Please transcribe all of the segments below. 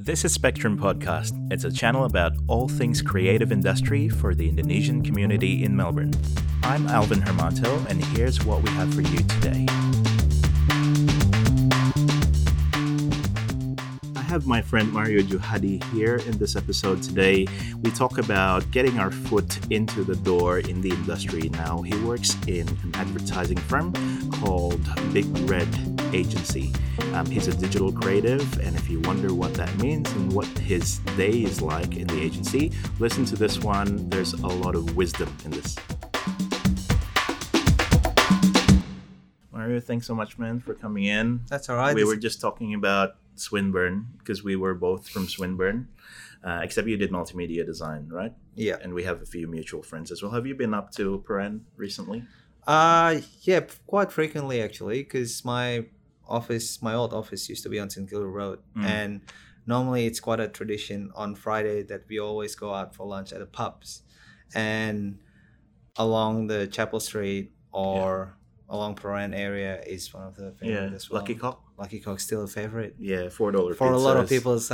This is Spectrum Podcast. It's a channel about all things creative industry for the Indonesian community in Melbourne. I'm Alvin Hermanto, and here's what we have for you today. I have my friend Mario Juhadi here in this episode today. We talk about getting our foot into the door in the industry now. He works in an advertising firm called Big Red agency. He's a digital creative, and if you wonder what that means and what his day is like in the agency, listen to this one. There's a lot of wisdom in this. Mario, thanks so much, man, for coming in. That's all right. We were just talking about Swinburne because we were both from Swinburne, except you did multimedia design, right? Yeah. And we have a few mutual friends as well. Have you been up to Paren recently? Yeah, quite frequently actually, because my old office used to be on St Kilda Road, and normally it's quite a tradition on Friday that we always go out for lunch at the pubs, and along the Chapel Street or along Paren area is one of the favorites as well. Lucky Coq. Lucky Coq still a favorite. Yeah, $4 for pizzas. A lot of people's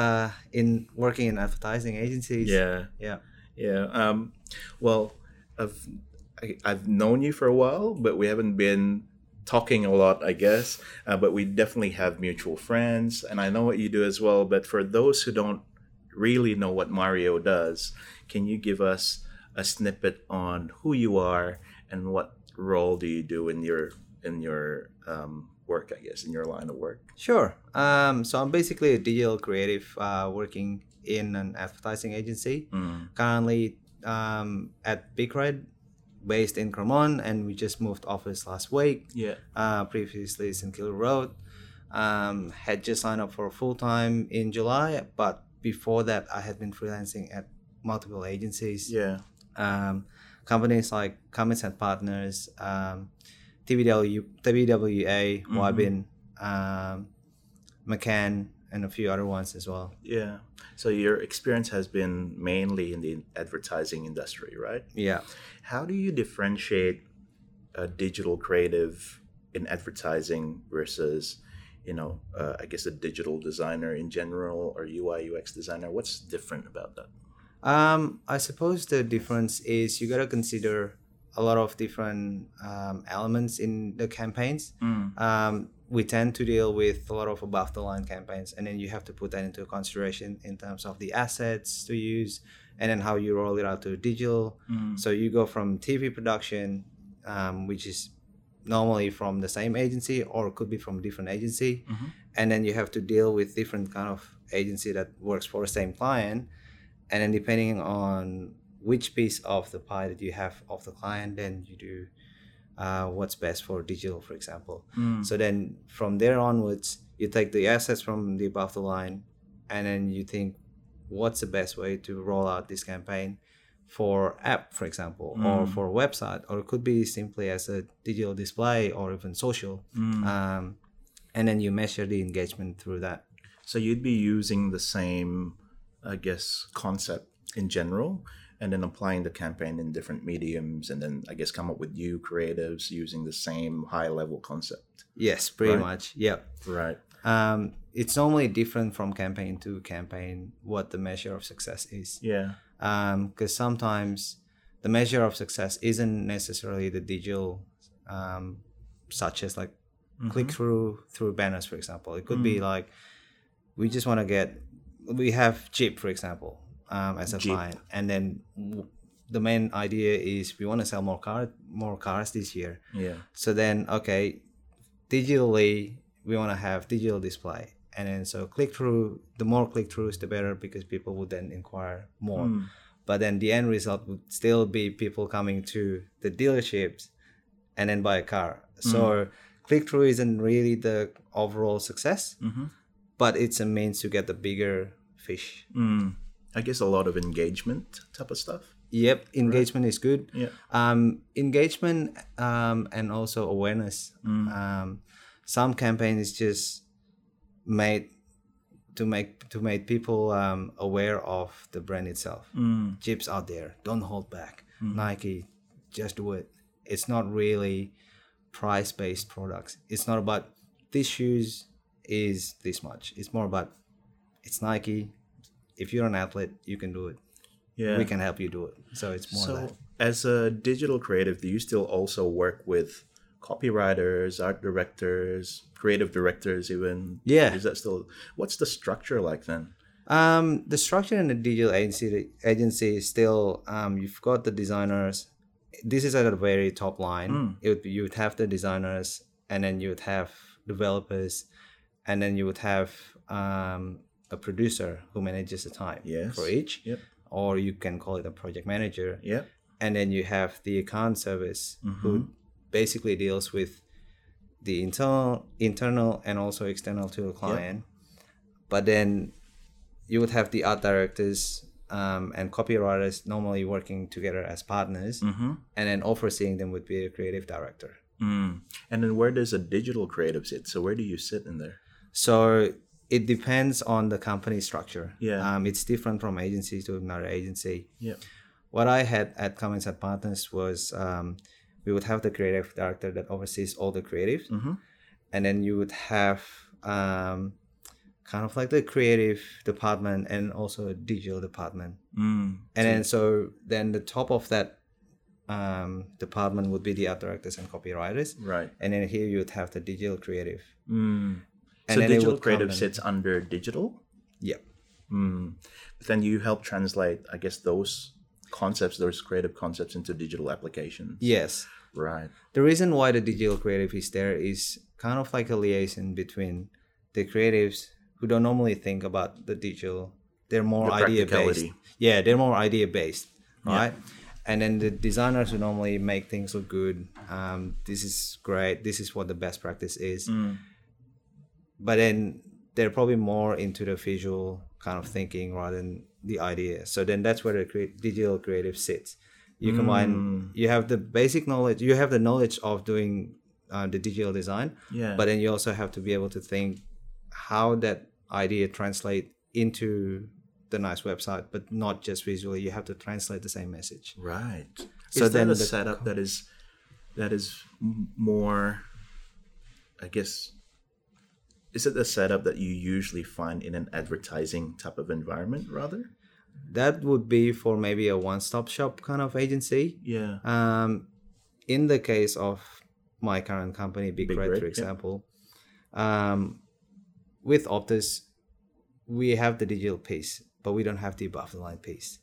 working in advertising agencies. Yeah. Well, I've known you for a while, but we haven't been talking a lot, I guess, but we definitely have mutual friends, and I know what you do as well. But for those who don't really know what Mario does, can you give us a snippet on who you are and what role do you do in your work, I guess, in your line of work? Sure. So I'm basically a digital creative working in an advertising agency, currently at Big Red, based in Cremorne, and we just moved office last week. Previously St Kilda Road. Had just signed up for full-time in July, but before that I had been freelancing at multiple agencies. Companies like Commons and Partners, TBWA, YBIN, McCann, and a few other ones as well. Yeah. So your experience has been mainly in the advertising industry, right? Yeah. How do you differentiate a digital creative in advertising versus, I guess a digital designer in general or UI UX designer? What's different about that? I suppose the difference is you got to consider a lot of different elements in the campaigns. We tend to deal with a lot of above-the-line campaigns, and then you have to put that into consideration in terms of the assets to use and then how you roll it out to digital. So you go from TV production, which is normally from the same agency or could be from a different agency, and then you have to deal with different kind of agency that works for the same client, and then depending on which piece of the pie that you have of the client, then you do what's best for digital, for example. So then from there onwards, you take the assets from the above the line, and then you think what's the best way to roll out this campaign for app, for example, or for website, or it could be simply as a digital display or even social. And then you measure the engagement through that. So you'd be using the same, I guess, concept in general, and then applying the campaign in different mediums, and then I guess come up with new creatives using the same high-level concept. Yes, pretty much. Yeah. Right. It's normally different from campaign to campaign what the measure of success is. Yeah. Because sometimes the measure of success isn't necessarily the digital, such as like click-through through banners, for example. It could be like we just want to get... We have Jeep, for example. As a client, and then the main idea is we want to sell more cars this year. Yeah. So then, okay, digitally we want to have digital display, and then so click through. The more click throughs, the better, because people would then inquire more. But then the end result would still be people coming to the dealerships, and then buy a car. So click through isn't really the overall success, but it's a means to get the bigger fish. I guess a lot of engagement type of stuff. Yep, engagement is good. Yeah. Engagement and also awareness. Some campaign is just made to make people aware of the brand itself. Jeeps out there, don't hold back. Nike, just do it. It's not really price-based products. It's not about these shoes is this much. It's more about It's Nike. If you're an athlete, you can do it. Yeah. We can help you do it. So it's more like. As a digital creative, do you still also work with copywriters, art directors, creative directors even? Yeah. Is that still, what's the structure like then? The structure in the digital agency is still, you've got the designers. This is at a very top line. You would have the designers, and then you would have developers, and then you would have a producer who manages the time for each. Yep. Or you can call it a project manager. Yep. And then you have the account service who basically deals with the internal and also external to the client. Yep. But then you would have the art directors and copywriters normally working together as partners, and then overseeing them would be a creative director. And then where does a digital creative sit? So where do you sit in there? So it depends on the company structure. Yeah. It's different from agency to another agency. Yeah. What I had at Commons and Partners was we would have the creative director that oversees all the creatives, and then you would have kind of like the creative department and also a digital department. And then the top of that department would be the art directors and copywriters. Right. And then here you would have the digital creative. And so digital creative sits under digital? Yeah. But then you help translate, I guess, those concepts, those creative concepts into digital applications. Yes. Right. The reason why the digital creative is there is kind of like a liaison between the creatives who don't normally think about the digital. They're more idea-based. Yeah, they're more idea-based, right? Yeah. And then the designers who normally make things look good. This is great. This is what the best practice is. But then they're probably more into the visual kind of thinking rather than the idea. So then that's where the digital creative sits. You combine, you have the basic knowledge, you have the knowledge of doing the digital design, but then you also have to be able to think how that idea translate into the nice website, but not just visually. You have to translate the same message. Right. So is then that a setup that is more, I guess, is it the setup that you usually find in an advertising type of environment rather? That would be for maybe a one-stop shop kind of agency. Yeah. In the case of my current company, Big Red, for example, with Optus, we have the digital piece, but we don't have the above the line piece.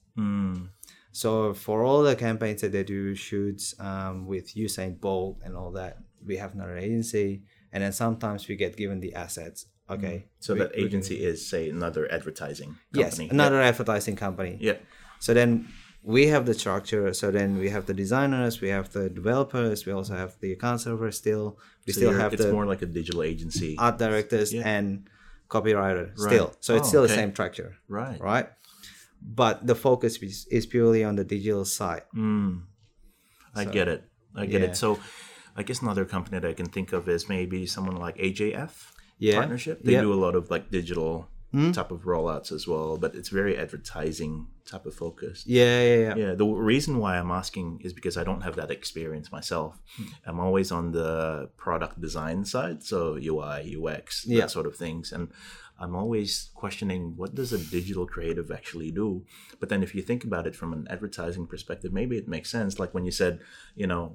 So for all the campaigns that they do, shoots with Usain Bolt and all that, we have another agency. And then sometimes we get given the assets. Okay. So that agency is, say, another advertising company. Yes, another advertising company. Yeah. So then we have the structure. So then we have the designers, we have the developers, we also have the account server still. We so still have it's more like a digital agency. Art directors and copywriter still. So it's still the same structure. Right. Right. But the focus is purely on the digital side. I get it. So I guess another company that I can think of is maybe someone like AJF Partnership. They do a lot of like digital type of rollouts as well, but it's very advertising type of focus. Yeah. The reason why I'm asking is because I don't have that experience myself. I'm always on the product design side, so UI, UX, that sort of things. And I'm always questioning, what does a digital creative actually do? But then if you think about it from an advertising perspective, maybe it makes sense. Like when you said,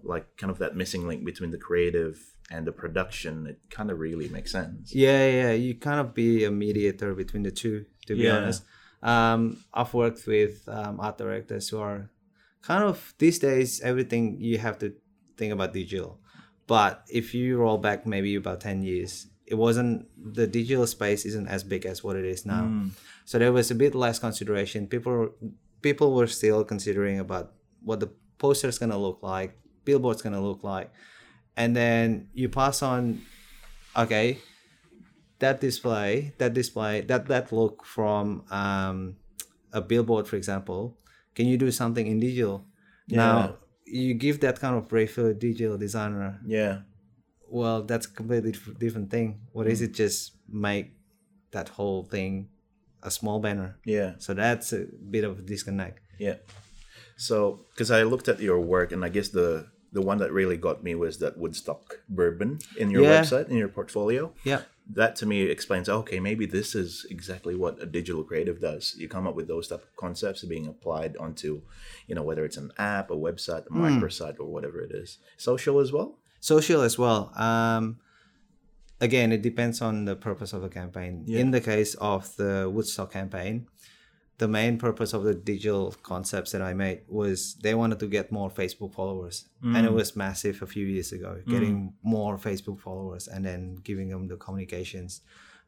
like kind of that missing link between the creative and the production, it kind of really makes sense. Yeah. You kind of be a mediator between the two, to be honest. I've worked with art directors who are kind of, these days, everything you have to think about digital. But if you roll back maybe about 10 years, the digital space isn't as big as what it is now. So there was a bit less consideration. People were still considering about what the poster's going to look like, billboard's going to look like. And then you pass on, okay, that display, that look from a billboard, for example, can you do something in digital? Yeah. Now, you give that kind of brief to a digital designer. Yeah. Well, that's a completely different thing. What is it? Just make that whole thing a small banner. Yeah. So that's a bit of a disconnect. Yeah. So, because I looked at your work, and I guess the one that really got me was that Woodstock bourbon in your website, in your portfolio. Yeah. that to me explains, okay, maybe this is exactly what a digital creative does. You come up with those type of concepts being applied onto, you know, whether it's an app, a website, a microsite, or whatever it is. Social as well? Social as well. Again, it depends on the purpose of the campaign. Yeah. In the case of the Woodstock campaign, the main purpose of the digital concepts that I made was they wanted to get more Facebook followers. And it was massive a few years ago, getting more Facebook followers and then giving them the communications.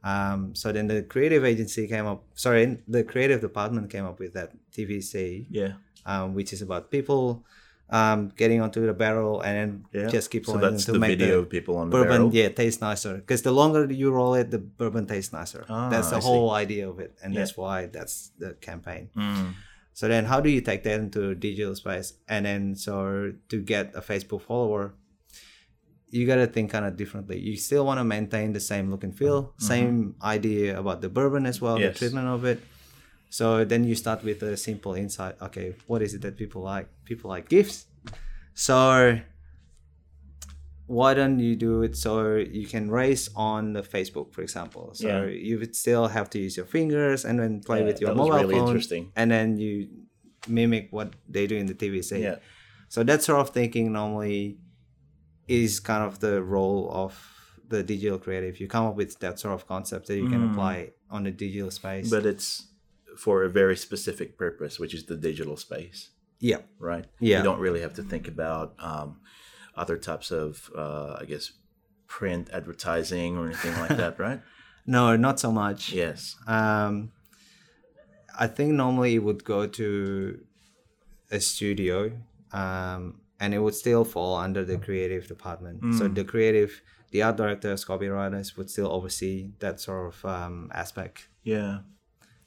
So then the creative agency came up, the creative department came up with that TVC, which is about people getting onto the barrel and then just keep rolling. So that's the video of people on the bourbon barrel. Tastes nicer, because the longer you roll it, the bourbon tastes nicer. That's the whole idea of it, and that's why that's the campaign. So then how do you take that into a digital space? And then so to get a Facebook follower, you got to think kind of differently. You still want to maintain the same look and feel, same idea about the bourbon as well, the treatment of it. So then you start with a simple insight. Okay, what is it that people like? People like gifts. So why don't you do it so you can race on the Facebook, for example? So you would still have to use your fingers and then play with your mobile phone. Interesting. And then you mimic what they do in the TVC. Yeah. So that sort of thinking normally is kind of the role of the digital creative. You come up with that sort of concept that you can apply on the digital space. But it's for a very specific purpose, which is the digital space. Yeah. Right? Yeah. You don't really have to think about other types of, I guess, print advertising or anything like that, right? No, not so much. Yes. I think normally it would go to a studio and it would still fall under the creative department. So the art directors, copywriters would still oversee that sort of aspect. Yeah.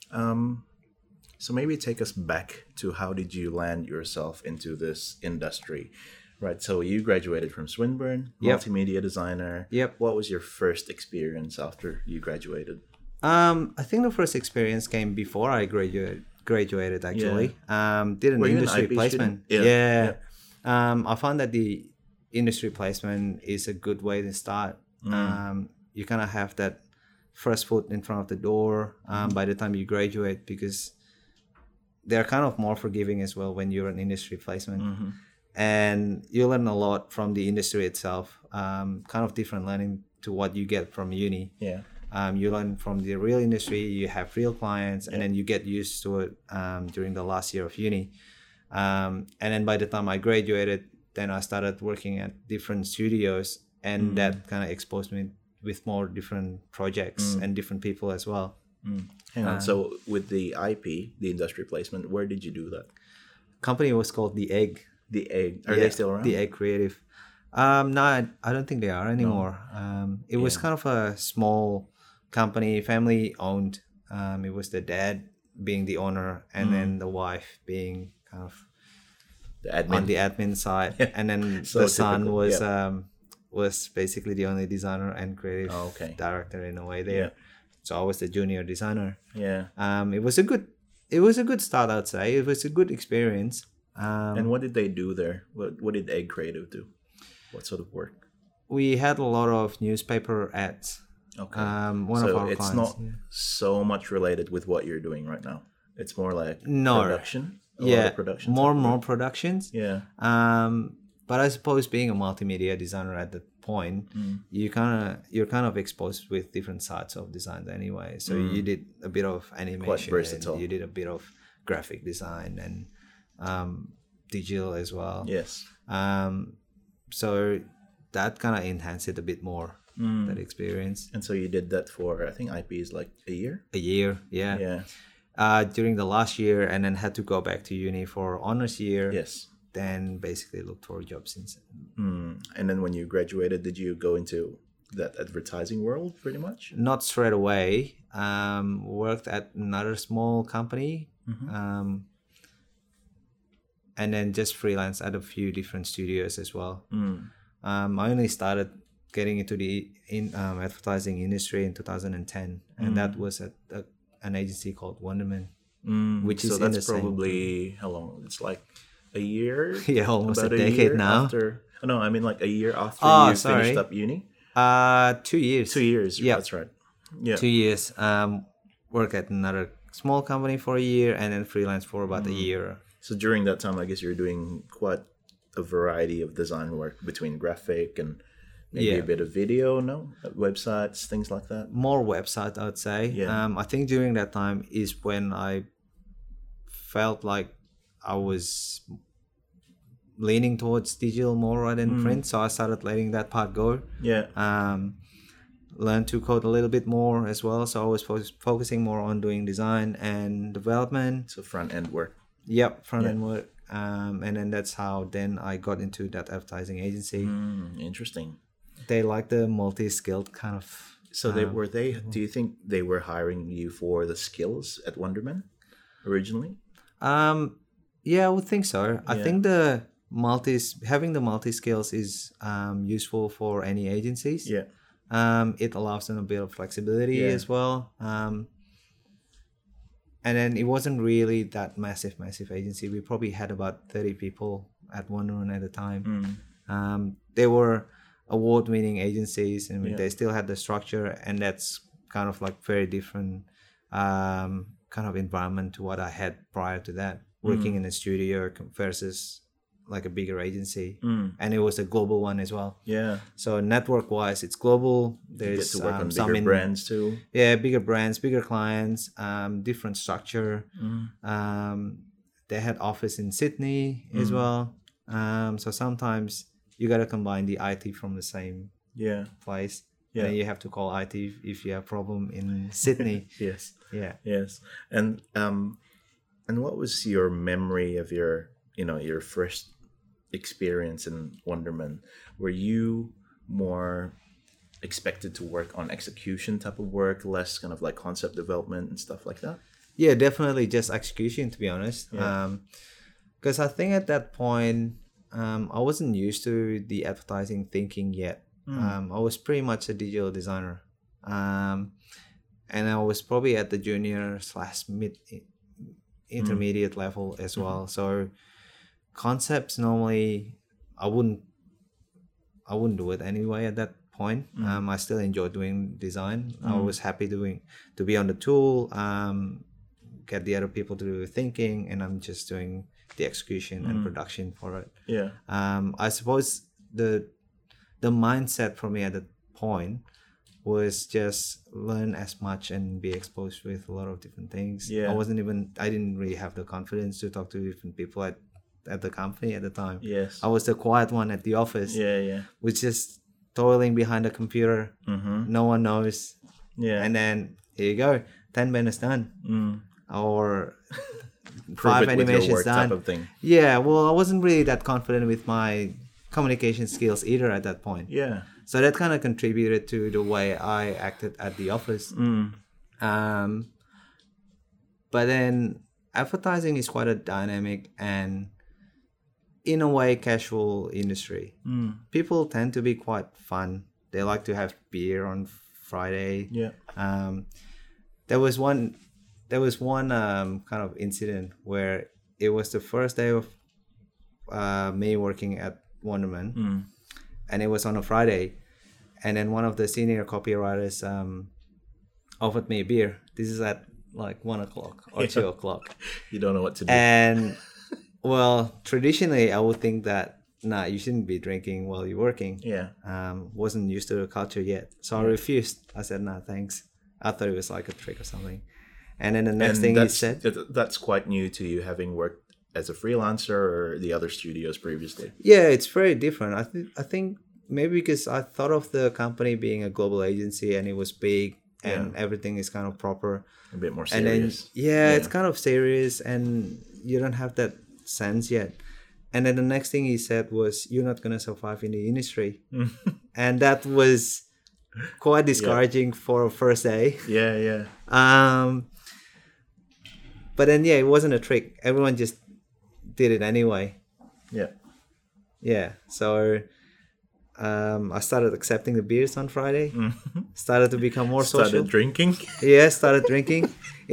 So maybe take us back to how did you land yourself into this industry, right? So you graduated from Swinburne, multimedia designer. What was your first experience after you graduated? I think the first experience came before I graduated actually. Did an industry placement. I found that the industry placement is a good way to start. You kind of have that first foot in front of the door by the time you graduate, because they're kind of more forgiving as well when you're an industry placement. And you learn a lot from the industry itself, kind of different learning to what you get from uni. You learn from the real industry, you have real clients, and then you get used to it during the last year of uni. And then by the time I graduated, then I started working at different studios, and that kind of exposed me with more different projects and different people as well. Hang on. So with the IP, the industry placement, where did you do that? Company was called The Egg. The Egg. Are they still around? The Egg Creative. No, I don't think they are anymore. No. It was kind of a small company, family owned. It was the dad being the owner, and then the wife being kind of the admin. On the admin side. And then so the son typical. Was... was basically the only designer and creative director in a way there. So I was the junior designer. It was a good start, I'd say. It was a good experience. And what did they do there? What did Egg Creative do? What sort of work? We had a lot of newspaper ads. One of our clients. So it's not so much related with what you're doing right now. It's more like production. More productions. But I suppose being a multimedia designer at that point, you're kind of exposed with different sides of design anyway. So you did a bit of animation, and you did a bit of graphic design and digital as well. Yes. So that kind of enhanced it a bit more, that experience. And so you did that for, I think IP is like a year? A year, yeah. Yeah. During the last year, and then had to go back to uni for honors year. Yes. Then basically looked for a job since then. And then when you graduated, did you go into that advertising world pretty much? Not straight away. Worked at another small company. And then just freelance at a few different studios as well. I only started getting into the advertising industry in 2010. And that was at an agency called Wunderman. Which is in the same... So that's probably how long? It's like... A year? Yeah, almost a decade now. After, no, I mean like a year after you finished up uni? 2 years. 2 years. Yeah, that's right. Yeah. 2 years. Work at another small company for a year and then freelance for about a year. So during that time, I guess you're doing quite a variety of design work between graphic and maybe a bit of video, websites, things like that. More website, I would say. Yeah. I think during that time is when I felt like I was leaning towards digital more rather than print, so I started letting that part go. Yeah. Learned to code a little bit more as well, so I was focusing more on doing design and development. So front end work. Yep, front end work. And then that's how then I got into that advertising agency. Interesting. They like the multi-skilled kind of. So they do you think they were hiring you for the skills at Wunderman originally? Yeah, I would think so. Yeah. I think having the multi skills is useful for any agencies. Yeah. It allows them a bit of flexibility as well. And then it wasn't really that massive agency. We probably had about 30 people at Wunderman at the time. They were award-winning agencies, and they still had the structure, and that's kind of like very different kind of environment to what I had prior to that. Working in a studio versus like a bigger agency, and it was a global one as well. Yeah. So network-wise, it's global. There's you get to work on bigger brands too. Yeah, bigger brands, bigger clients, different structure. They had office in Sydney as well. So sometimes you gotta combine the IT from the same place. Yeah. And then you have to call IT if you have problem in Sydney. Yes. Yeah. Yes. And what was your memory of your first experience in Wunderman? Were you more expected to work on execution type of work, less kind of like concept development and stuff like that? Yeah, definitely just execution, to be honest. Because I think at that point, I wasn't used to the advertising thinking yet. I was pretty much a digital designer. And I was probably at the junior / intermediate level as well. So concepts normally I wouldn't do it anyway at that point. I still enjoy doing design. I was happy to be on the tool, get the other people to do the thinking, and I'm just doing the execution and production for it. I suppose the mindset for me at that point was just learn as much and be exposed with a lot of different things. I didn't really have the confidence to talk to different people at the company at the time. Yes. I was the quiet one at the office. Yeah. Which is toiling behind the computer. No one knows. Yeah. And then here you go, 10 banners done. Or 5 animations done. Type of thing. Yeah, well, I wasn't really that confident with my communication skills either at that point. Yeah. So that kind of contributed to the way I acted at the office. But then advertising is quite a dynamic and, in a way, casual industry. People tend to be quite fun. They like to have beer on Friday. Yeah. There was one kind of incident where it was the first day of me working at Wunderman, and it was on a Friday, and then one of the senior copywriters offered me a beer. This is at like 1 o'clock or 2 o'clock. You don't know what to do. And well, traditionally, I would think that you shouldn't be drinking while you're working. Yeah. Wasn't used to the culture yet, so I refused. I said thanks. I thought it was like a trick or something. And then the next thing he said, that's quite new to you, having worked as a freelancer or the other studios previously. Yeah, it's very different. I think maybe because I thought of the company being a global agency and it was big and everything is kind of proper. A bit more serious. And then, it's kind of serious and you don't have that sense yet. And then the next thing he said was, "You're not going to survive in the industry." And that was quite discouraging for a first day. Yeah. But then, it wasn't a trick. Everyone just did it anyway. Yeah. So I started accepting the beers on Friday. Started to become more social. Started drinking.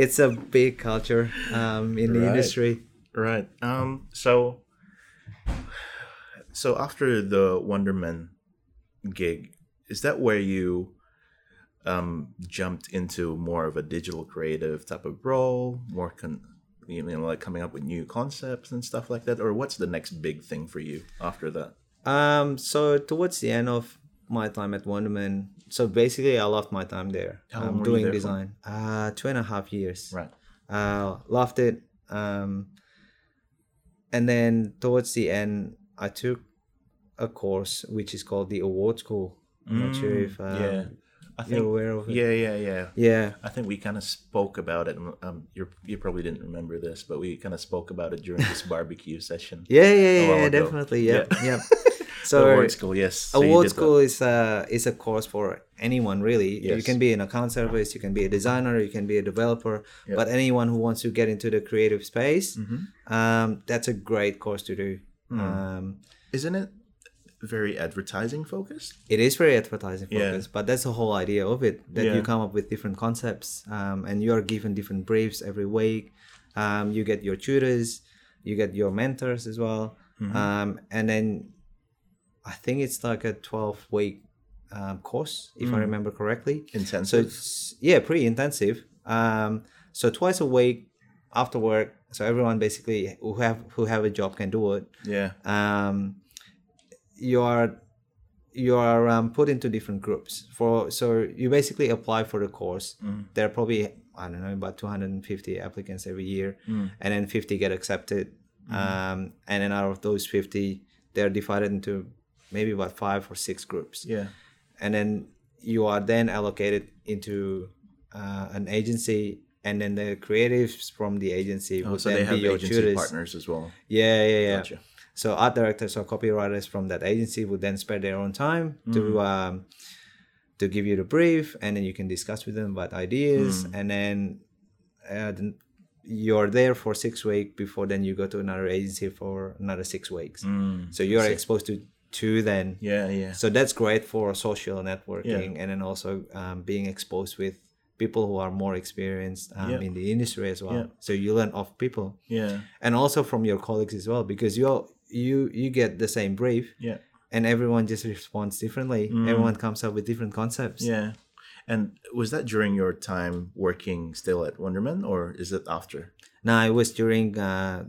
It's a big culture in the industry. Right. So after the Wunderman gig, is that where you jumped into more of a digital creative type of role, more like coming up with new concepts and stuff like that? Or what's the next big thing for you after that? So towards the end of my time at Wunderman, so basically I loved my time there. How long doing were you there design for? 2.5 years. Right. Loved it. And then towards the end, I took a course which is called the Award School. I'm not sure if you're aware of it. Yeah. I think we kind of spoke about it. You probably didn't remember this, but we kind of spoke about it during this barbecue session. Yeah, definitely. Yeah. So Award School, yes. So Award School is a course for anyone, really. Yes. You can be an account service, you can be a designer, you can be a developer, yep. But anyone who wants to get into the creative space, mm-hmm. That's a great course to do. Mm. Isn't it very advertising focused? It is very advertising focused, but that's the whole idea of it, that you come up with different concepts, and you are given different briefs every week. You get your tutors, you get your mentors as well, mm-hmm. And then I think it's like a 12-week course, if I remember correctly. Intensive. So it's, pretty intensive. So twice a week after work, so everyone basically who have a job can do it. Yeah. You are put into different groups. So you basically apply for the course. Mm. There are probably, I don't know, about 250 applicants every year, and then 50 get accepted. Mm. And then out of those 50, they're divided into maybe about 5 or 6 groups. Yeah. And then you are then allocated into an agency, and then the creatives from the agency would so then they have be your agency tutors. Partners as well. Yeah. Gotcha. So art directors or copywriters from that agency would then spend their own time to give you the brief, and then you can discuss with them about ideas, and then you're there for 6 weeks before then you go to another agency for another 6 weeks. So you're exposed to 2 then. Yeah. So that's great for social networking, and then also being exposed with people who are more experienced in the industry as well. So you learn off people. Yeah. And also from your colleagues as well, because you get the same brief. Yeah. And everyone just responds differently. Everyone comes up with different concepts. Yeah. And was that during your time working still at Wunderman, or is it after? No, it was during my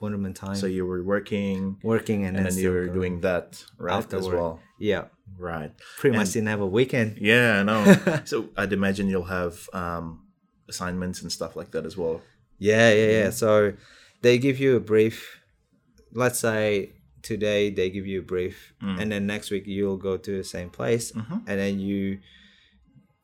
Wunderman time. So you were working, and then you were doing that right afterward. As well. Yeah, right. Pretty much didn't have a weekend. Yeah, no. So I'd imagine you'll have assignments and stuff like that as well. Yeah. So they give you a brief. Let's say today they give you a brief, and then next week you'll go to the same place, and then you.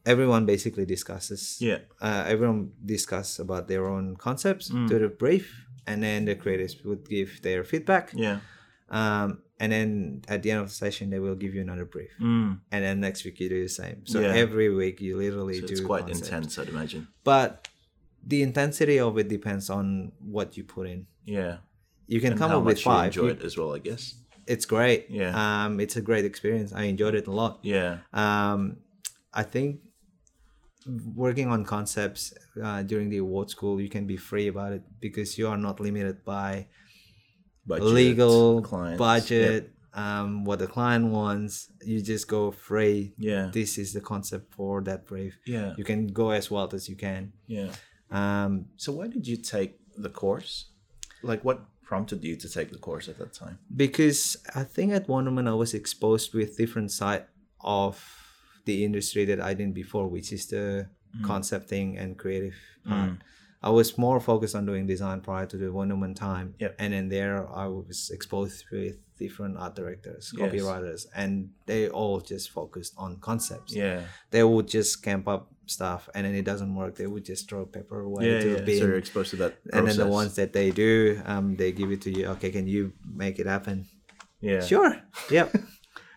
Everyone basically discusses. Yeah. Everyone discusses about their own concepts to the brief, and then the creators would give their feedback. Yeah. And then at the end of the session, they will give you another brief, and then next week you do the same. So every week you literally do. It's quite intense, I'd imagine. But the intensity of it depends on what you put in. Yeah. You can come up with 5. You enjoy it as well, I guess. It's great. Yeah. It's a great experience. I enjoyed it a lot. Yeah. I think working on concepts during the Award School, you can be free about it because you are not limited by budget, legal clients. Budget, what the client wants. You just go free. Yeah. This is the concept for that brief. Yeah. You can go as wild as you can. Yeah. So why did you take the course? Like, what prompted you to take the course at that time? Because I think at Wunderman I was exposed with different side of the industry that I didn't before, which is the concepting and creative part. I was more focused on doing design prior to the Wunderman time, and then there I was exposed with different art directors, copywriters, and they all just focused on concepts. They would just camp up stuff, and then it doesn't work, they would just throw paper away to a bin. So you're exposed to that process. And then the ones that they do, they give it to you. Okay, can you make it happen? Sure. Yep.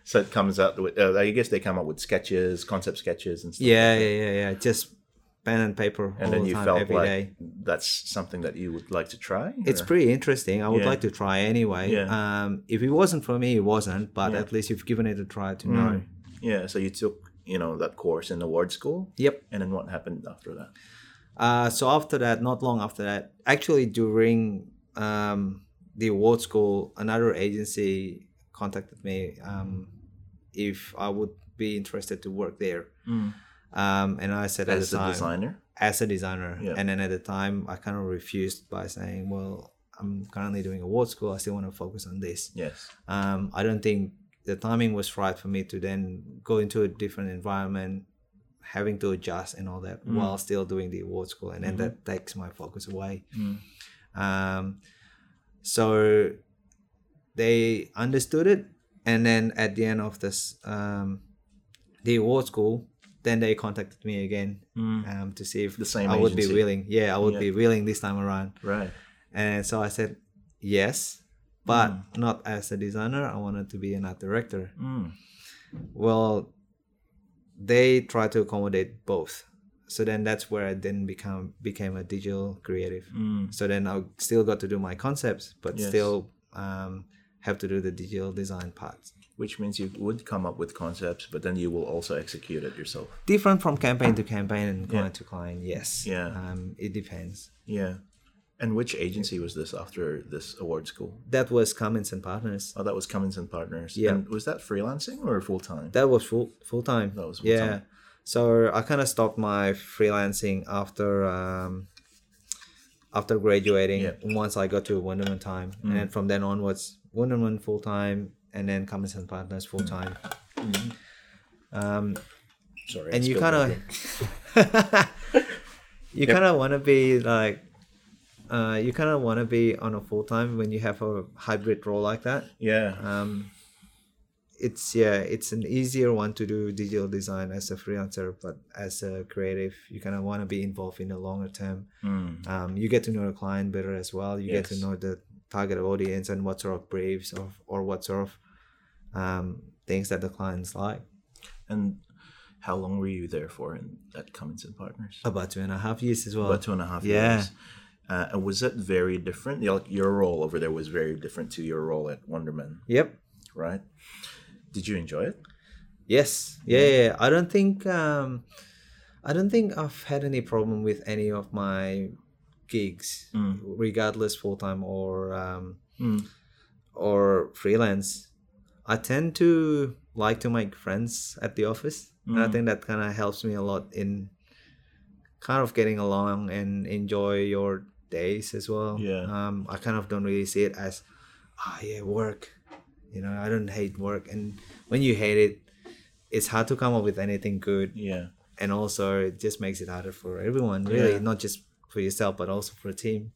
So it comes out with, I guess they come up with sketches, concept sketches and stuff. Yeah. Just pen and paper all the time, every day. And then you felt like that's something that you would like to try? It's pretty interesting. I would like to try anyway. Yeah. If it wasn't for me, it wasn't. But at least you've given it a try to know. Yeah. So you took, that course in Award School. Yep. And then what happened after that? So after that, not long after that, actually during the Award School, another agency contacted me if I would be interested to work there. Mm. And I said as a designer? As a designer. Yeah. And then at the time, I kind of refused by saying, well, I'm currently doing award school. I still want to focus on this. Yes. I don't think the timing was right for me to then go into a different environment, having to adjust and all that while still doing the award school. And then that takes my focus away. Mm. So they understood it. And then at the end of this, the award school, then they contacted me again to see if I would be willing. Yeah, I would be willing this time around. Right. And so I said, yes, but not as a designer. I wanted to be an art director. Mm. Well, they tried to accommodate both. So then that's where I then became a digital creative. Mm. So then I still got to do my concepts, but still have to do the digital design parts. Which means you would come up with concepts, but then you will also execute it yourself. Different from campaign to campaign and client to client, yes. Yeah. It depends. Yeah. And which agency was this after this award school? That was Commons and Partners. Oh, that was Commons and Partners. Yeah. And was that freelancing or full-time? That was full-time. That was full-time. Yeah. So I kind of stopped my freelancing after graduating once I got to Wunderman time. Mm. And then from then onwards, Wunderman full-time, and then Commons and Partners full time. Mm-hmm. Sorry, and you kind of kind of want to be like you kind of want to be on a full time when you have a hybrid role like that. Yeah. It's an easier one to do digital design as a freelancer, but as a creative, you kind of want to be involved in the longer term. Mm. You get to know the client better as well. You get to know the target audience and what sort of briefs or what sort of things that the clients like. And how long were you there for at Cummins and Partners? About 2.5 years as well. About 2.5 years. And was that very different? Your role over there was very different to your role at Wunderman. Yep. Right. Did you enjoy it? Yes. Yeah. I don't think I've had any problem with any of my gigs, regardless full-time or freelance. I tend to like to make friends at the office, and I think that kind of helps me a lot in kind of getting along and enjoy your days as well. I kind of don't really see it as work, I don't hate work, and when you hate it, it's hard to come up with anything good, and also it just makes it harder for everyone, really, not just for yourself but also for a team.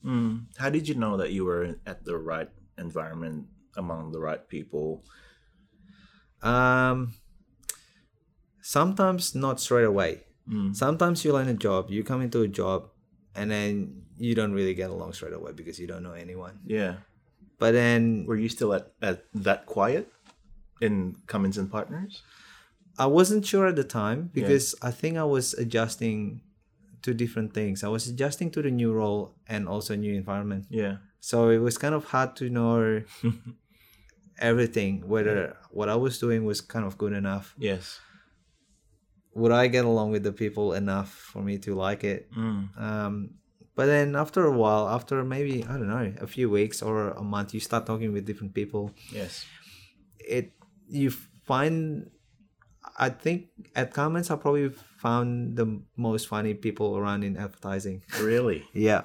How did you know that you were at the right environment among the right people? Sometimes not straight away. Sometimes you land a job, you come into a job, and then you don't really get along straight away because you don't know anyone. But then were you still at that quiet in Cummins and Partners? I wasn't sure at the time because I think I was adjusting to different things. I was adjusting to the new role and also new environment. So it was kind of hard to know everything, whether what I was doing was kind of good enough. Yes. Would I get along with the people enough for me to like it? But then after a while, after maybe, I don't know, a few weeks or a month, you start talking with different people. Yes. I think at Commons, I probably found the most funny people around in advertising. Really? Yeah.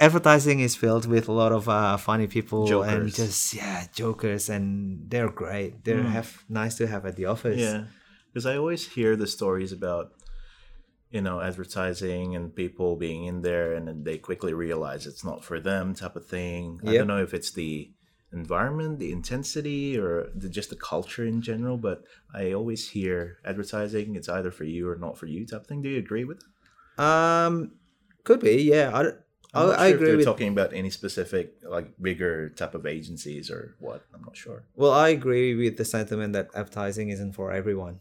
Advertising is filled with a lot of funny people, jokers. And just, jokers, and they're great. They're nice to have at the office. Yeah, because I always hear the stories about, advertising and people being in there and then they quickly realize it's not for them type of thing. Yep. I don't know if it's the environment, the intensity, or just the culture in general, but I always hear advertising, it's either for you or not for you type thing. Do you agree with that? Could be, yeah. I'm not sure I agree if they're talking about any specific bigger type of agencies or what. I'm not sure. Well, I agree with the sentiment that advertising isn't for everyone.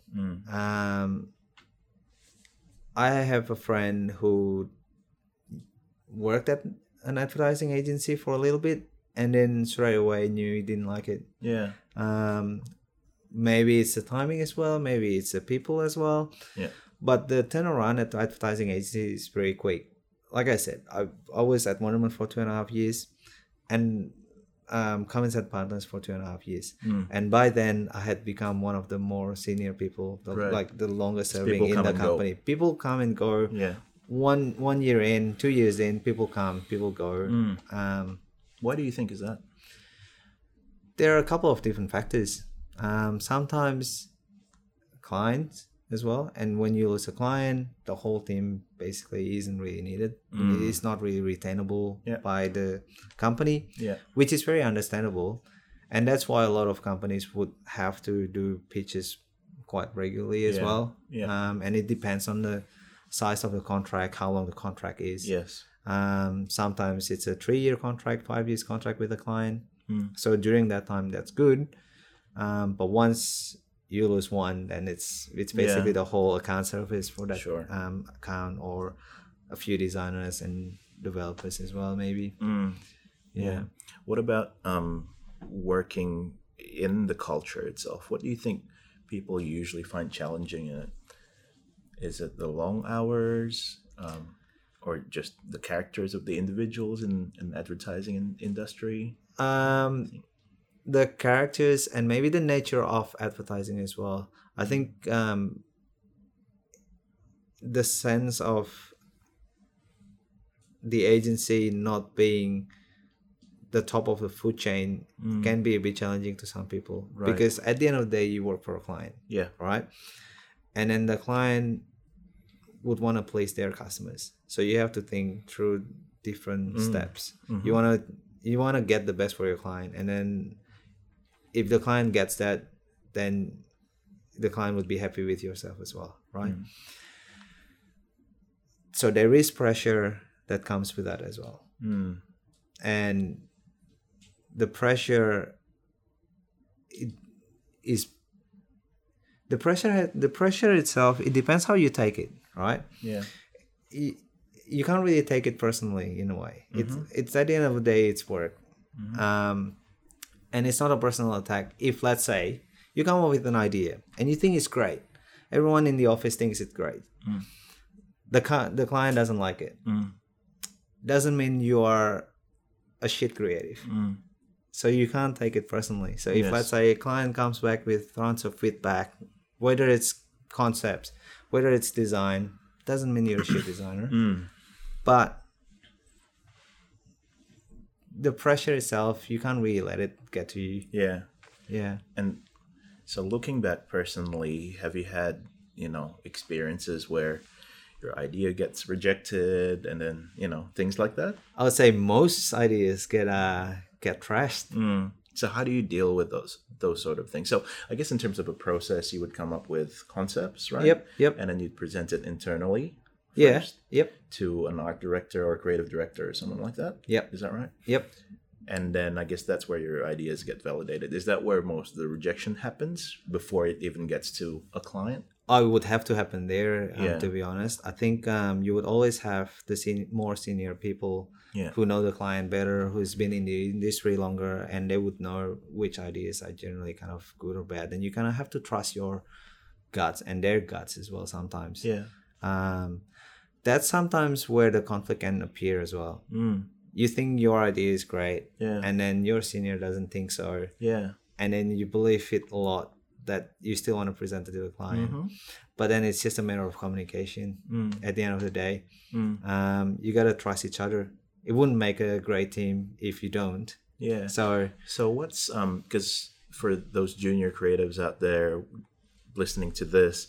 I have a friend who worked at an advertising agency for a little bit, and then straight away knew he didn't like it. Yeah. Maybe it's the timing as well. Maybe it's the people as well. Yeah. But the turnaround at the advertising agency is very quick. Like I said, I was at Wunderman for 2.5 years. And Commons and Partners for 2.5 years. And by then I had become one of the more senior people, like the longest serving in the company. People come and go. Yeah. One year in, 2 years in, people come, people go. Why do you think is that? There are a couple of different factors. Sometimes clients as well. And when you lose a client, the whole team basically isn't really needed. It's not really retainable by the company, which is very understandable. And that's why a lot of companies would have to do pitches quite regularly as well. And it depends on the size of the contract, how long the contract is. Sometimes it's a 3-year contract, 5 years contract with a client. So during that time, that's good. But once you lose one, then it's basically the whole account service for that account, or a few designers and developers as well, maybe. What about working in the culture itself? What do you think people usually find challenging in it? Is it the long hours, or just the characters of the individuals in advertising industry? The characters, and maybe the nature of advertising as well. I think the sense of the agency not being the top of the food chain can be a bit challenging to some people. Because at the end of the day, you work for a client. And then the client would want to please their customers. So you have to think through different steps. You want to get the best for your client, and then if the client gets that, then the client would be happy with yourself as well, right? So there is pressure that comes with that as well. And the pressure itself, it depends how you take it, right? You can't really take it personally in a way. It's at the end of the day, it's work. And it's not a personal attack. If, let's say, you come up with an idea and you think it's great, everyone in the office thinks it's great. The client doesn't like it. Doesn't mean you are a shit creative. So you can't take it personally. So if, let's say, a client comes back with tons of feedback, whether it's concepts, whether it's design, doesn't mean you're a shit designer. But the pressure itself, you can't really let it get to you. And so, looking back personally, have you had, experiences where your idea gets rejected and then, things like that? I would say most ideas get trashed. So how do you deal with those sort of things? So I guess in terms of a process, you would come up with concepts, right? Yep. And then you'd present it internally first to an art director or creative director or someone like that. Is that right? And then I guess that's where your ideas get validated. Is that where most of the rejection happens before it even gets to a client? It would have to happen there, to be honest. I think you would always have the more senior people who know the client better, who's been in the industry longer, and they would know which ideas are generally kind of good or bad. And you kind of have to trust your guts and their guts as well sometimes. That's sometimes where the conflict can appear as well. You think your idea is great, and then your senior doesn't think so. And then you believe it a lot, that you still want to present it to the client. But then it's just a matter of communication at the end of the day. You got to trust each other. It wouldn't make a great team if you don't. So what's, because for those junior creatives out there listening to this,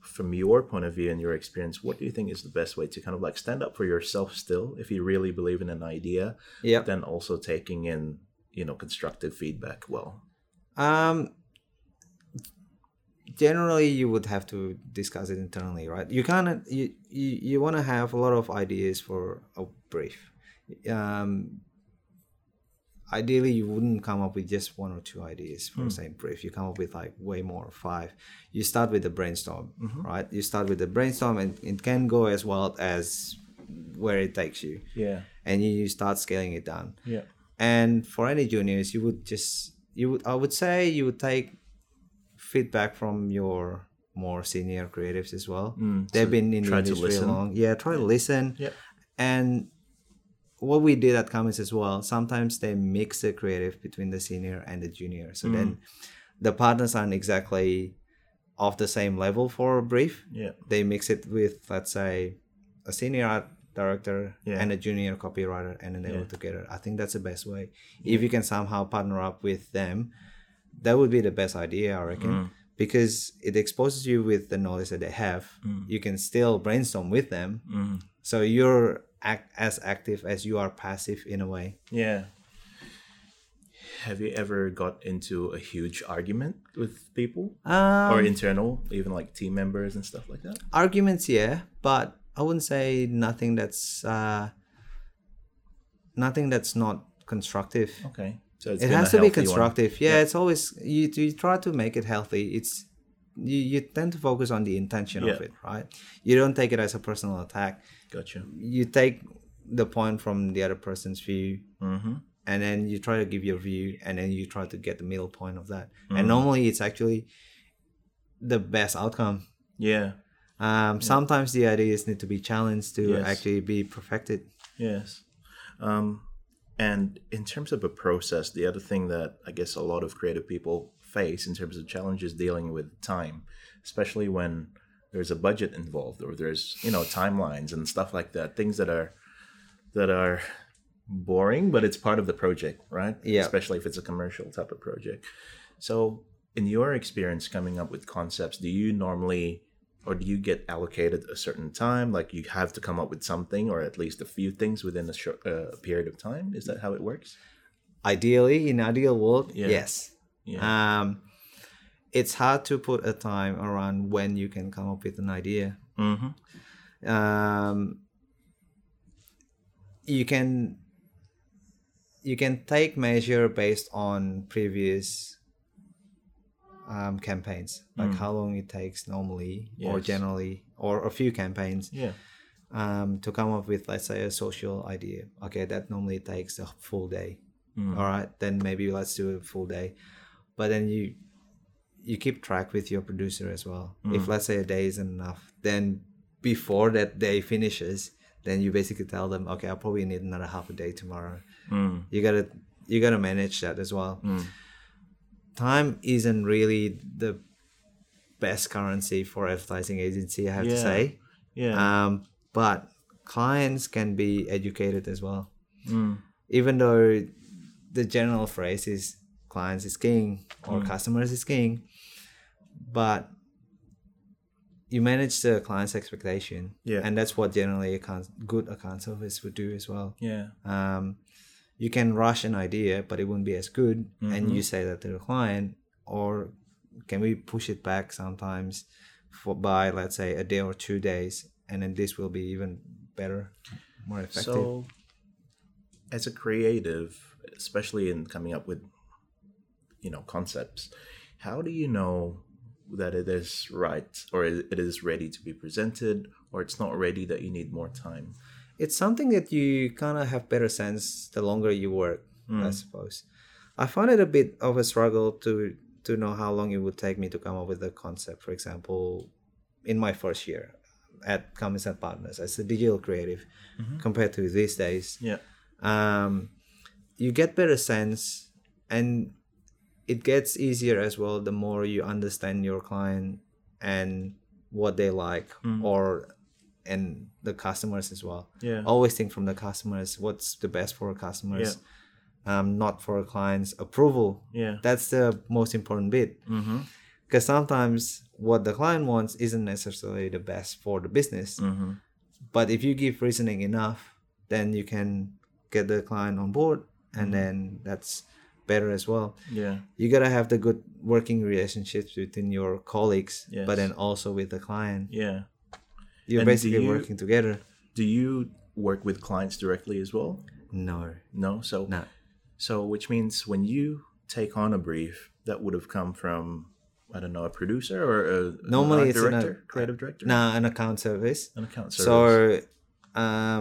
from your point of view and your experience, what do you think is the best way to kind of like stand up for yourself still, if you really believe in an idea, but then also taking in, constructive feedback well? Generally, you would have to discuss it internally, right? You can't. You want to have a lot of ideas for a brief. Ideally, you wouldn't come up with just one or two ideas for the same brief. You come up with like way more, 5. You start with the brainstorm, right? You start with the brainstorm, and it can go as wild as where it takes you. And you start scaling it down. And for any juniors, I would say you would take feedback from your more senior creatives as well. They've been in the industry long. Try to listen. And what we did at Commons as well, sometimes they mix the creative between the senior and the junior. So then the partners aren't exactly of the same level for a brief. Yeah. They mix it with, let's say, a senior art director and a junior copywriter, and then they work together. I think that's the best way. If you can somehow partner up with them, that would be the best idea, I reckon. Because it exposes you with the knowledge that they have. You can still brainstorm with them. So you're as active as you are passive in a way. Yeah. Have you ever got into a huge argument with people? Or internal, even like team members and stuff like that? Arguments, yeah. But I wouldn't say nothing that's not constructive. Okay. So it has to be constructive. One. Yeah, it's always you try to make it healthy. It's you tend to focus on the intention of it, right? You don't take it as a personal attack. Gotcha. You take the point from the other person's view, and then you try to give your view, and then you try to get the middle point of that. And normally, it's actually the best outcome. Yeah. Sometimes the ideas need to be challenged to actually be perfected. Yes. And in terms of a process, the other thing that I guess a lot of creative people face in terms of challenges dealing with time, especially when there's a budget involved or there's, timelines and stuff like that, things that are boring, but it's part of the project, right? Yeah. Especially if it's a commercial type of project. So in your experience coming up with concepts, do you normally, or do you get allocated a certain time? Like you have to come up with something or at least a few things within a short period of time? Is that how it works? Ideally, in ideal world, yes. Yeah. It's hard to put a time around when you can come up with an idea. You can take measure based on previous campaigns, like how long it takes normally or generally, or a few campaigns to come up with, let's say, a social idea. Okay, that normally takes a full day. All right, then maybe let's do a full day. But then you keep track with your producer as well. If, let's say, a day isn't enough, then before that day finishes, then you basically tell them, okay, I probably need another half a day tomorrow. You gotta manage that as well. Time isn't really the best currency for advertising agency, I have to say. Yeah. But clients can be educated as well. Even though the general phrase is clients is king or customers is king, but you manage the client's expectation. Yeah. And that's what generally good account service would do as well. Yeah. You can rush an idea, but it won't be as good. And you say that to the client, or can we push it back sometimes by, let's say, a day or 2 days, and then this will be even better, more effective. So as a creative, especially in coming up with, concepts, how do you know that it is right or it is ready to be presented, or it's not ready, that you need more time? It's something that you kind of have better sense the longer you work, I suppose. I find it a bit of a struggle to know how long it would take me to come up with a concept. For example, in my first year at Commons and Partners as a digital creative compared to these days, you get better sense, and it gets easier as well the more you understand your client and what they like and the customers as well. Yeah. Always think from the customers, what's the best for our customers, not for our clients' approval. Yeah. That's the most important bit. Because sometimes what the client wants isn't necessarily the best for the business. But if you give reasoning enough, then you can get the client on board, and then that's better as well. Yeah. You got to have the good working relationships within your colleagues, but then also with the client. Yeah. You're basically working together. Do you work with clients directly as well? No. So which means when you take on a brief, that would have come from, I don't know, a producer or normally it's creative director? An account service. So a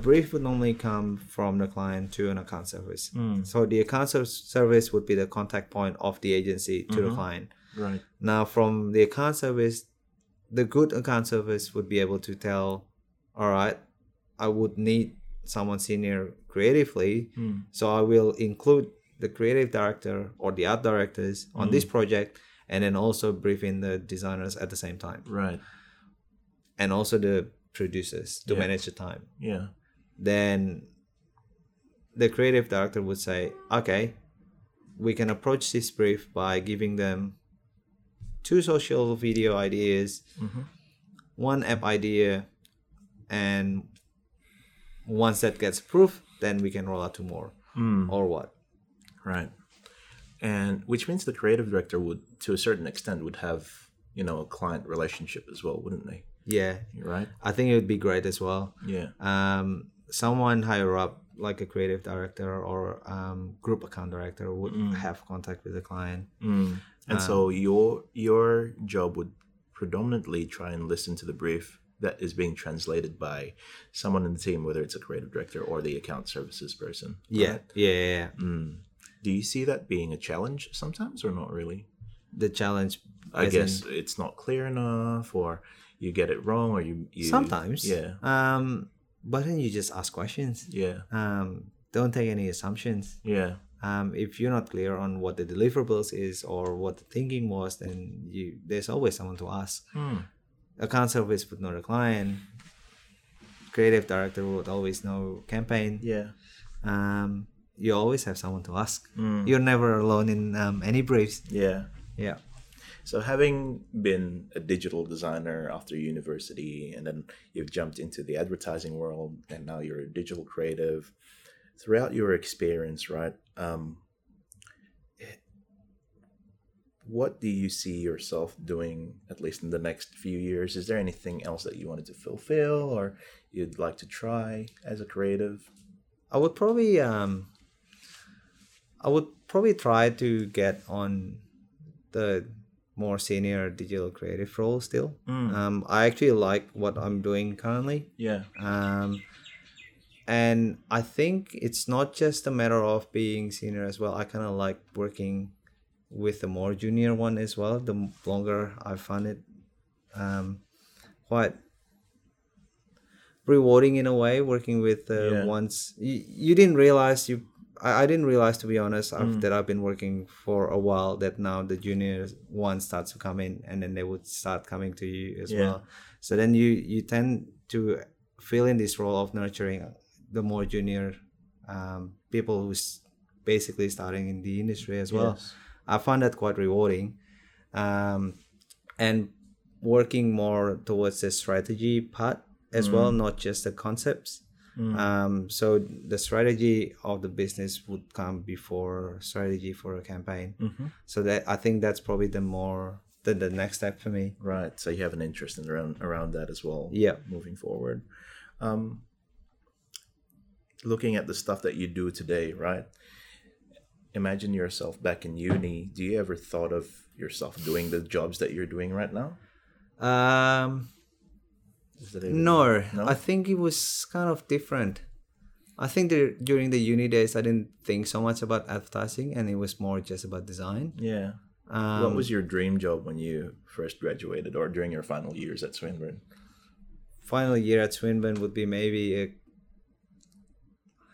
brief would normally come from the client to an account service. So the account service would be the contact point of the agency to the client. Right. Now from the account service, the good account service would be able to tell, all right, I would need someone senior creatively, so I will include the creative director or the art directors on this project, and then also brief in the designers at the same time, right? And also the producers to manage the time. Yeah. Then the creative director would say, okay, we can approach this brief by giving them 2 social video ideas, 1 app idea, and once that gets approved, then we can roll out 2 more or what. Right. And which means the creative director would, to a certain extent, would have, you know, a client relationship as well, wouldn't they? Yeah. You're right. I think it would be great as well. Yeah. Someone higher up, like a creative director or group account director, would have contact with the client. And so your job would predominantly try and listen to the brief that is being translated by someone in the team, whether it's a creative director or the account services person. Yeah. Right? Yeah. Do you see that being a challenge sometimes or not really? The challenge, I guess, it's not clear enough, or you get it wrong, or you sometimes. Yeah. But then you just ask questions. Yeah. Don't take any assumptions. Yeah. If you're not clear on what the deliverables is or what the thinking was, then there's always someone to ask. Account service would know the client. Creative director would always know campaign. Yeah. You always have someone to ask. You're never alone in any briefs. Yeah. Yeah. So having been a digital designer after university, and then you've jumped into the advertising world, and now you're a digital creative, throughout your experience, right, what do you see yourself doing, at least in the next few years? Is there anything else that you wanted to fulfill or you'd like to try as a creative? I would probably try to get on the more senior digital creative role still. I actually like what I'm doing currently. Yeah. And I think it's not just a matter of being senior as well. I kind of like working with the more junior one as well. The longer I found it quite rewarding in a way, working with ones. You didn't realize you... I didn't realize, to be honest, that I've been working for a while, that now the junior one starts to come in, and then they would start coming to you as well. So then you tend to fill in this role of nurturing the more junior people who's basically starting in the industry as well. Yes. I found that quite rewarding. And working more towards the strategy part as well, not just the concepts. So the strategy of the business would come before strategy for a campaign. So that, I think that's probably the next step for me. Right. So you have an interest in around that as well. Yeah. Moving forward. Looking at the stuff that you do today, right? Imagine yourself back in uni. Do you ever thought of yourself doing the jobs that you're doing right now? No, I think it was kind of different. I think during the uni days, I didn't think so much about advertising, and it was more just about design. Yeah. What was your dream job when you first graduated, or during your final years at Swinburne? Final year at Swinburne would be maybe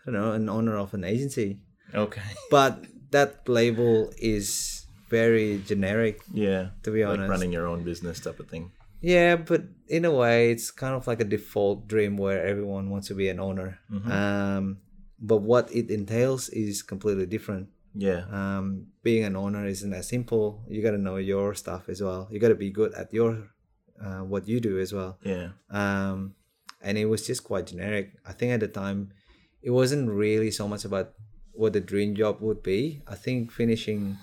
an owner of an agency. Okay. But that label is very generic. Yeah. To be honest, like running your own business type of thing. Yeah, but in a way, it's kind of like a default dream where everyone wants to be an owner. But what it entails is completely different. Yeah. Being an owner isn't that simple. You got to know your stuff as well. You got to be good at your what you do as well. Yeah. And it was just quite generic. I think at the time, it wasn't really so much about what the dream job would be. I think finishing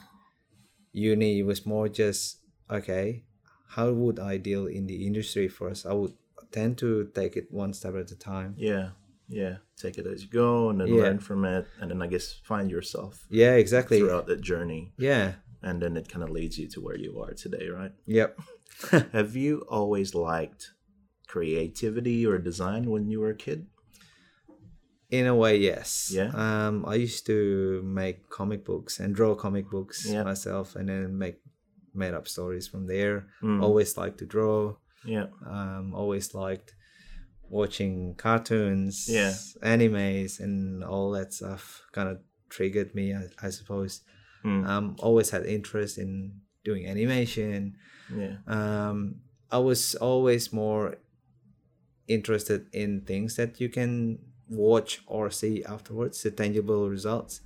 uni was more just, okay, how would I deal in the industry first? I would tend to take it one step at a time. Yeah, yeah. Take it as you go, and then learn from it, and then I guess find yourself. Yeah, exactly. Throughout that journey. Yeah. And then it kind of leads you to where you are today, right? Yep. Have you always liked creativity or design when you were a kid? In a way, yes. Yeah. I used to make comic books and draw comic books myself, and then made up stories from there. Always liked to draw. Always liked watching cartoons, animes, and all that stuff kind of triggered me, I suppose. Always had interest in doing animation. I was always more interested in things that you can watch or see afterwards, the tangible results.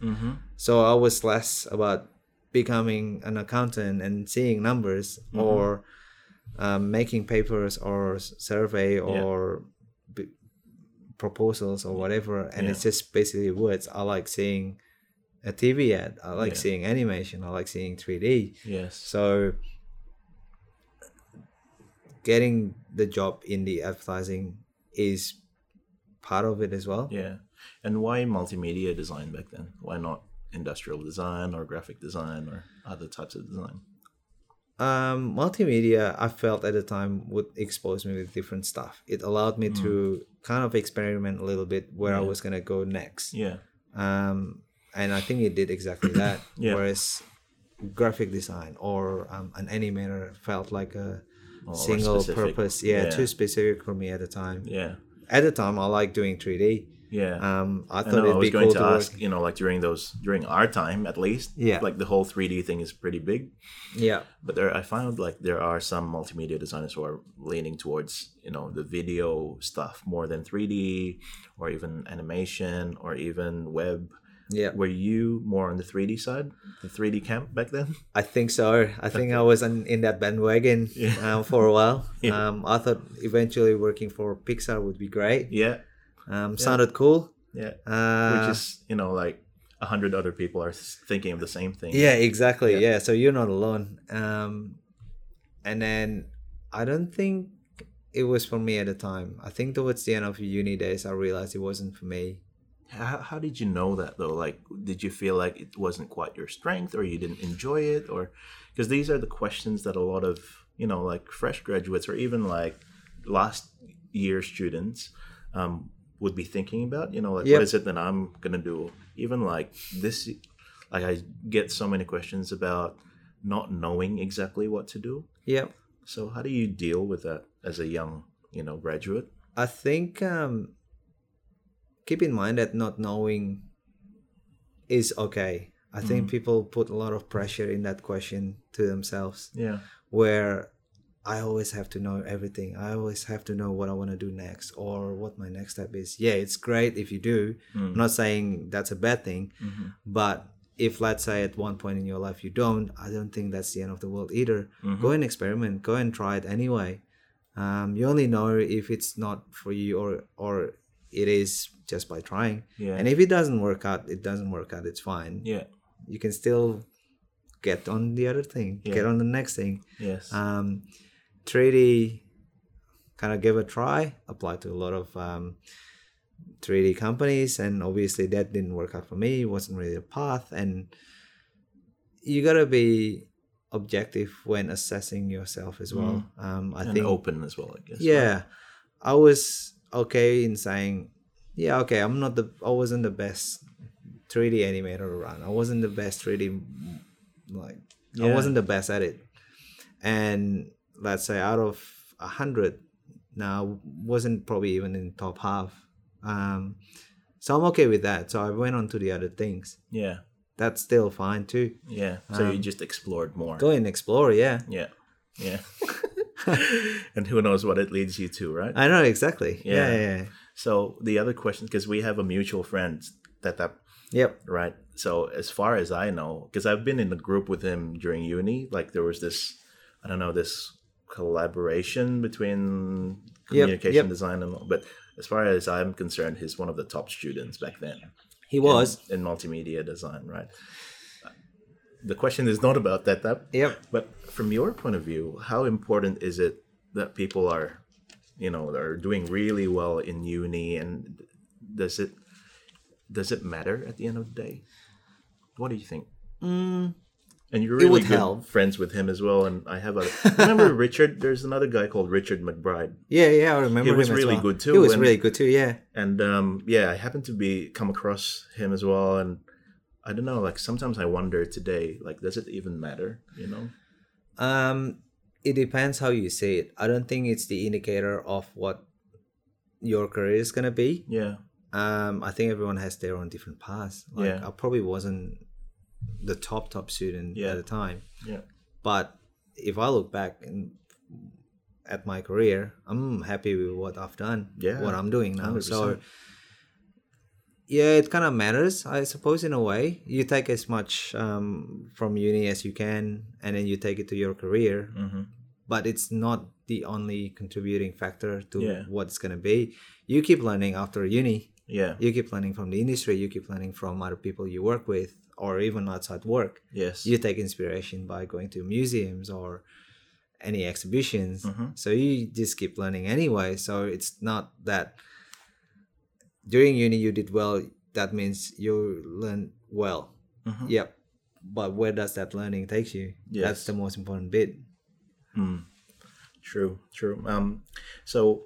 So I was less about becoming an accountant and seeing numbers or making papers or survey or proposals or whatever, and it's just basically words. I like seeing a TV ad, I like seeing animation, I like seeing 3D. So getting the job in the advertising is part of it as well. And why multimedia design back then? Why not industrial design or graphic design or other types of design? Multimedia, I felt at the time, would expose me with different stuff. It allowed me to kind of experiment a little bit where I was going to go next. And I think it did exactly that. Whereas graphic design or an animator felt like a single purpose. Too specific for me at the time. At the time, I liked doing 3D. I thought it'd be cool to work. I was going to ask, you know, like during our time at least, like the whole 3D thing is pretty big. But I found like there are some multimedia designers who are leaning towards, you know, the video stuff more than 3D or even animation or even web. Were you more on the 3D side, the 3D camp back then? I think so. I think I was in that bandwagon for a while. I thought eventually working for Pixar would be great. Sounded cool. Which is, you know, like 100 other people are thinking of the same thing. Yeah, exactly. So you're not alone. And then I don't think it was for me at the time. I think towards the end of uni days, I realized it wasn't for me. How did you know that though? Like, did you feel like it wasn't quite your strength, or you didn't enjoy it, or because these are the questions that a lot of, you know, like fresh graduates or even like last year students would be thinking about, you know, like what is it that I'm gonna do? Even like this, like I get so many questions about not knowing exactly what to do. So how do you deal with that as a young, you know, graduate? I think keep in mind that not knowing is okay. I think people put a lot of pressure in that question to themselves. Where I always have to know everything. I always have to know what I want to do next or what my next step is. Yeah, it's great if you do. I'm not saying that's a bad thing. But if, let's say, at one point in your life you don't, I don't think that's the end of the world either. Go and experiment. Go and try it anyway. You only know if it's not for you or it is just by trying. And if it doesn't work out, it doesn't work out. It's fine. You can still get on the other thing, get on the next thing. 3D kind of gave a try, applied to a lot of 3D companies, and obviously that didn't work out for me. It wasn't really a path, and you gotta be objective when assessing yourself as well. I and think open as well, I guess. Right? I was okay in saying, I'm not the, I wasn't the best 3D animator around. I wasn't the best 3D, like, I wasn't the best at it. And let's say out of 100, now wasn't probably even in the top half. So I'm okay with that. So I went on to the other things. That's still fine too. So you just explored more. Go and explore, and who knows what it leads you to, right? I know, exactly. So the other question, because we have a mutual friend, Tetap. Right? So as far as I know, because I've been in a group with him during uni, like there was this, I don't know, this collaboration between communication design and all. But as far as I'm concerned, he's one of the top students back then. He was. In multimedia design, right? The question is not about that. But from your point of view, how important is it that people are, you know, are doing really well in uni, and does it matter at the end of the day? What do you think? And you're really good friends with him as well. And I have remember Richard? There's another guy called Richard McBride. I remember him. He was really good too. He was really good too, yeah. And I happened to come across him as well, and I don't know, like sometimes I wonder today, like, does it even matter, you know? It depends how you say it. I don't think it's the indicator of what your career is going to be. Yeah. I think everyone has their own different paths. Like, yeah. I probably wasn't the top student at the time. Yeah. But if I look back at my career, I'm happy with what I've done, what I'm doing now. 100%. So, yeah, it kind of matters, I suppose, in a way. You take as much from uni as you can, and then you take it to your career. Mm-hmm. But it's not the only contributing factor to what it's going to be. You keep learning after uni. Yeah. You keep learning from the industry. You keep learning from other people you work with, or even outside work. Yes. You take inspiration by going to museums or any exhibitions. Mm-hmm. So you just keep learning anyway. So it's not that during uni you did well, that means you learn well. Mm-hmm. Yep. But where does that learning take you? Yes. That's the most important bit. Mm. True. So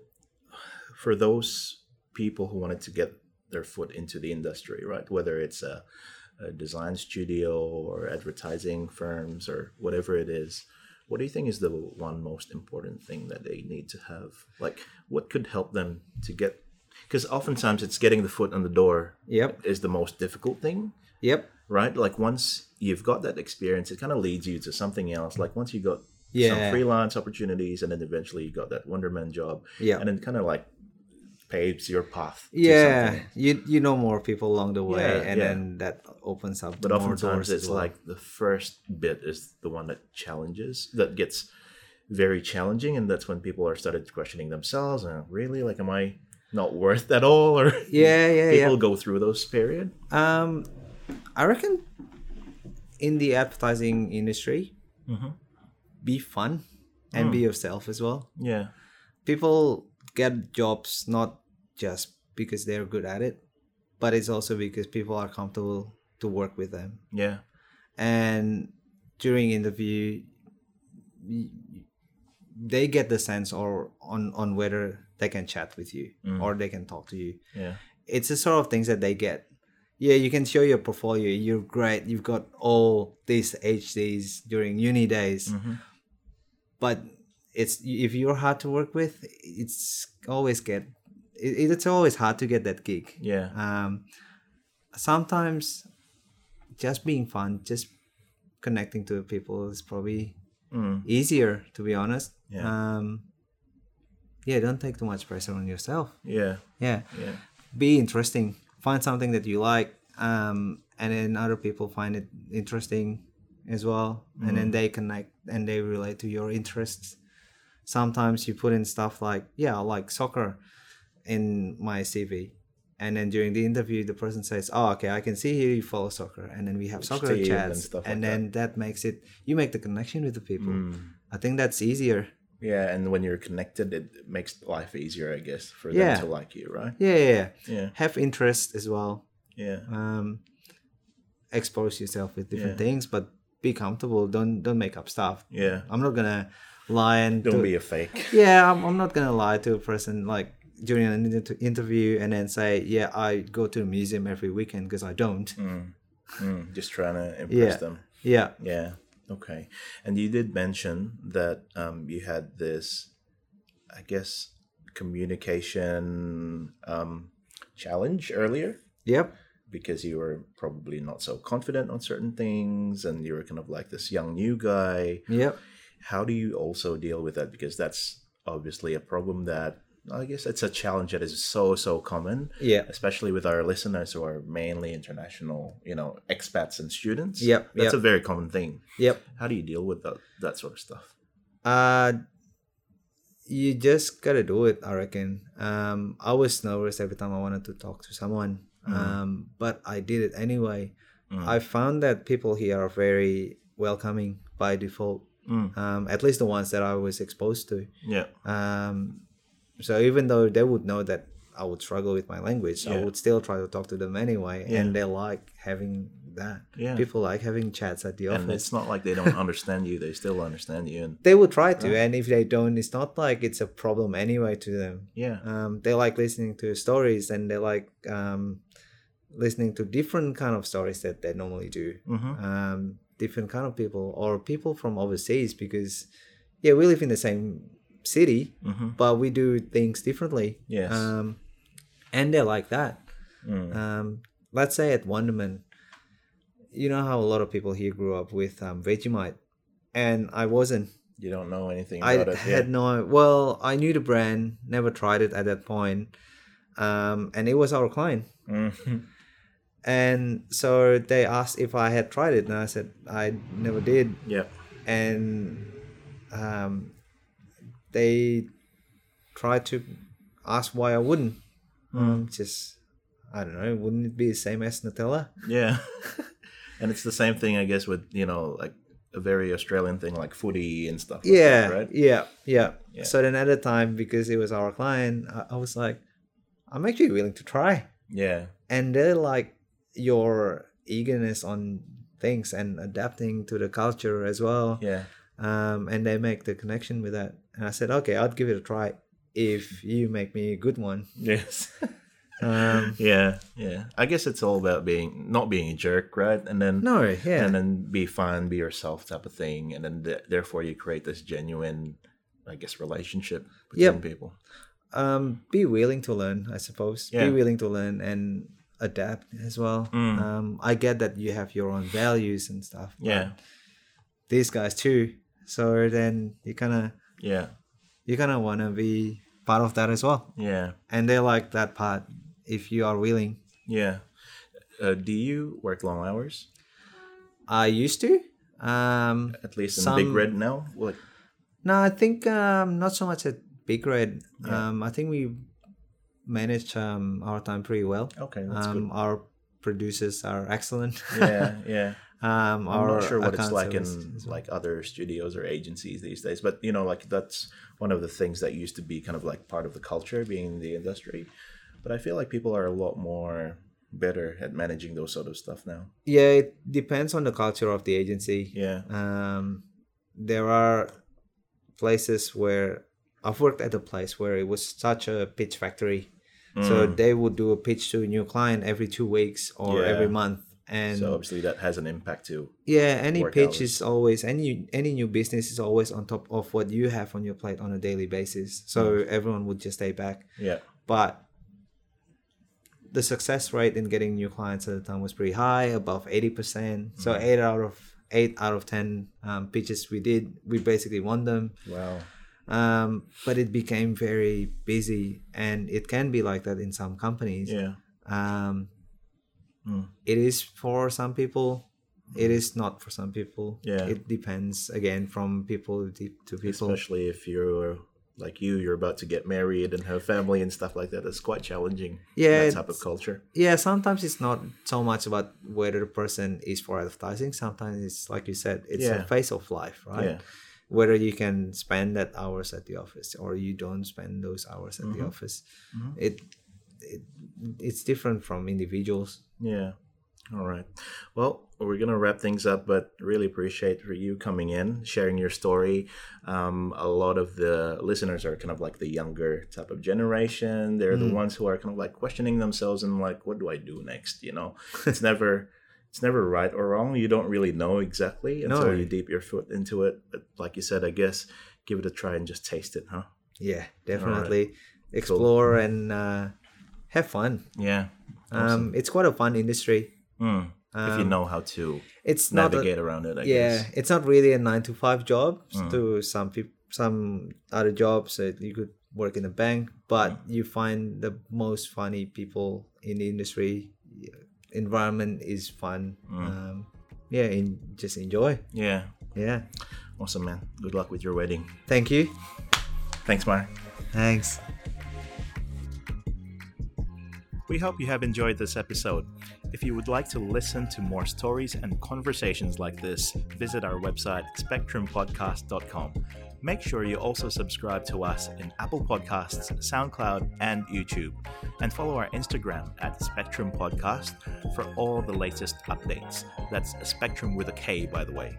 for those people who wanted to get their foot into the industry, right? Whether it's a design studio or advertising firms or whatever it is, what do you think is the one most important thing that they need to have? Like, what could help them to get, because oftentimes it's getting the foot on the door is the most difficult thing. Yep. Right? Like, once you've got that experience, it kind of leads you to something else. Like, once you got some freelance opportunities, and then eventually you got that Wunderman job, and then kind of like paves your path. Yeah, you know more people along the way, and then that opens up. But more oftentimes it's like the first bit is the one that gets very challenging, and that's when people are started questioning themselves. And really, like, am I not worth at all? Or people go through those period. I reckon in the advertising industry. Mm-hmm. Be fun and be yourself as well. Yeah. People get jobs not just because they're good at it, but it's also because people are comfortable to work with them. Yeah. And during interview, they get the sense or on whether they can chat with you or they can talk to you. Yeah. It's the sort of things that they get. Yeah, you can show your portfolio. You're great. You've got all these HDs during uni days. Mm-hmm. But it's if you're hard to work with, it's always hard to get that gig. Yeah. Sometimes just being fun, just connecting to people is probably easier, to be honest. Yeah. Don't take too much pressure on yourself. Yeah. Be interesting. Find something that you like, and then other people find it interesting as well. Mm. And then they connect and they relate to your interests. Sometimes you put in stuff like, I like soccer in my CV. And then during the interview, the person says, oh, okay, I can see here you follow soccer. And then we have soccer chats. And stuff like then that makes it, you make the connection with the people. Mm. I think that's easier. Yeah, and when you're connected, it makes life easier, I guess, for them to like you, right? Yeah. Have interest as well. Yeah. Expose yourself with different things, but be comfortable. Don't make up stuff. Yeah. I'm not gonna lie and don't be a fake. Yeah, I'm not gonna lie to a person like during an interview and then say, I go to a museum every weekend, because I don't. Just trying to impress them. Yeah. Yeah. Okay. And you did mention that you had this, I guess, communication challenge earlier. Yep. Because you were probably not so confident on certain things, and you were kind of like this young new guy. Yep. How do you also deal with that? Because that's obviously a problem that, I guess, it's a challenge that is so common. Yeah. Especially with our listeners who are mainly international, expats and students. Yep. That's a very common thing. Yep. How do you deal with that sort of stuff? You just gotta do it, I reckon. I was nervous every time I wanted to talk to someone. But I did it anyway. I found that people here are very welcoming by default. At least the ones that I was exposed to. Yeah. So even though they would know that I would struggle with my language, I would still try to talk to them anyway. Yeah. And they like having that. Yeah. People like having chats at the office. And it's not like they don't understand you. They still understand you. And they will try to. Right. And if they don't, it's not like it's a problem anyway to them. Yeah. They like listening to stories, and they like listening to different kind of stories that they normally do. Mm-hmm. Different kind of people, or people from overseas, because, we live in the same city, mm-hmm. but we do things differently. Yes. And they're like that. Mm. Let's say at Wunderman, you know how a lot of people here grew up with Vegemite, and I wasn't. You don't know anything about it. I had no. Well, I knew the brand, never tried it at that point, and it was our client. Mm-hmm. And so they asked if I had tried it, and I said I never did. Yeah. And they tried to ask why I wouldn't. Just I don't know. Wouldn't it be the same as Nutella? Yeah. And it's the same thing, I guess, with like. A very Australian thing like footy and stuff. Yeah, right? Yeah. So then at the time, because it was our client, I was like, I'm actually willing to try. Yeah. And they like your eagerness on things and adapting to the culture as well. Yeah. And they make the connection with that. And I said, okay, I'd give it a try if you make me a good one. Yes. I guess it's all about not being a jerk, right? And then and then be fun, be yourself type of thing, and then therefore you create this genuine, I guess, relationship between people. Be willing to learn, I suppose. Yeah. Be willing to learn and adapt as well. Mm. I get that you have your own values and stuff. Yeah, these guys too. So then you kind of want to be part of that as well. Yeah, and they like that part. If you are willing. Yeah. Do you work long hours? I used to. At least in Big Red now? What? No, I think not so much at Big Red. Yeah. I think we manage our time pretty well. Okay, that's good. Our producers are excellent. Yeah. I'm not sure what it's like in like other studios or agencies these days, but like that's one of the things that used to be kind of like part of the culture being in the industry. But I feel like people are a lot more better at managing those sort of stuff now. Yeah, it depends on the culture of the agency. Yeah. There are places where I've worked at a place where it was such a pitch factory. Mm. So they would do a pitch to a new client every 2 weeks or every month. And so obviously that has an impact too. Yeah, any pitch is always, any new business is always on top of what you have on your plate on a daily basis. So everyone would just stay back. Yeah. But the success rate in getting new clients at the time was pretty high, above 80%. Mm-hmm. So 8 out of 10 pitches we did, we basically won them. Wow. But it became very busy, and it can be like that in some companies. Yeah. It is for some people. It is not for some people. Yeah. It depends again from people to people. Especially if you're like you're about to get married and have family and stuff like that. It's quite challenging. Yeah, that type of culture. Yeah, sometimes it's not so much about whether the person is for advertising. Sometimes it's like you said, it's a phase of life, right? Yeah. Whether you can spend that hours at the office or you don't spend those hours at the office, it's different from individuals. Yeah. All right. Well, we're going to wrap things up, but really appreciate for you coming in, sharing your story. A lot of the listeners are kind of like the younger type of generation. They're the ones who are kind of like questioning themselves and like, what do I do next? It's never right or wrong. You don't really know exactly until you dip your foot into it. But like you said, I guess give it a try and just taste it, huh? Yeah, definitely. Right. Explore and have fun. Yeah. Awesome. It's quite a fun industry. If you know how to navigate around it, I guess. It's not really a 9-to-5 job. To some other jobs that you could work in a bank, but you find the most funny people in the industry. Environment is fun. Just enjoy. Yeah. Awesome, man. Good luck with your wedding. Thank you. Thanks, Mar. Thanks. We hope you have enjoyed this episode. If you would like to listen to more stories and conversations like this, visit our website, spectrumpodcast.com. Make sure you also subscribe to us in Apple Podcasts, SoundCloud, and YouTube. And follow our Instagram at Spectrum Podcast for all the latest updates. That's Spectrum with a K, by the way.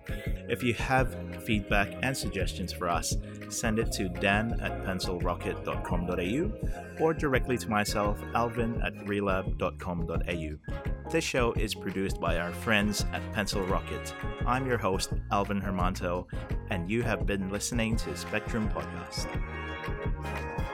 If you have feedback and suggestions for us, send it to dan@pencilrocket.com.au or directly to myself, alvin@relab.com.au. This show is produced by our friends at Pencil Rocket. I'm your host, Alvin Hermanto, and you have been listening listening to Spectrum Podcast.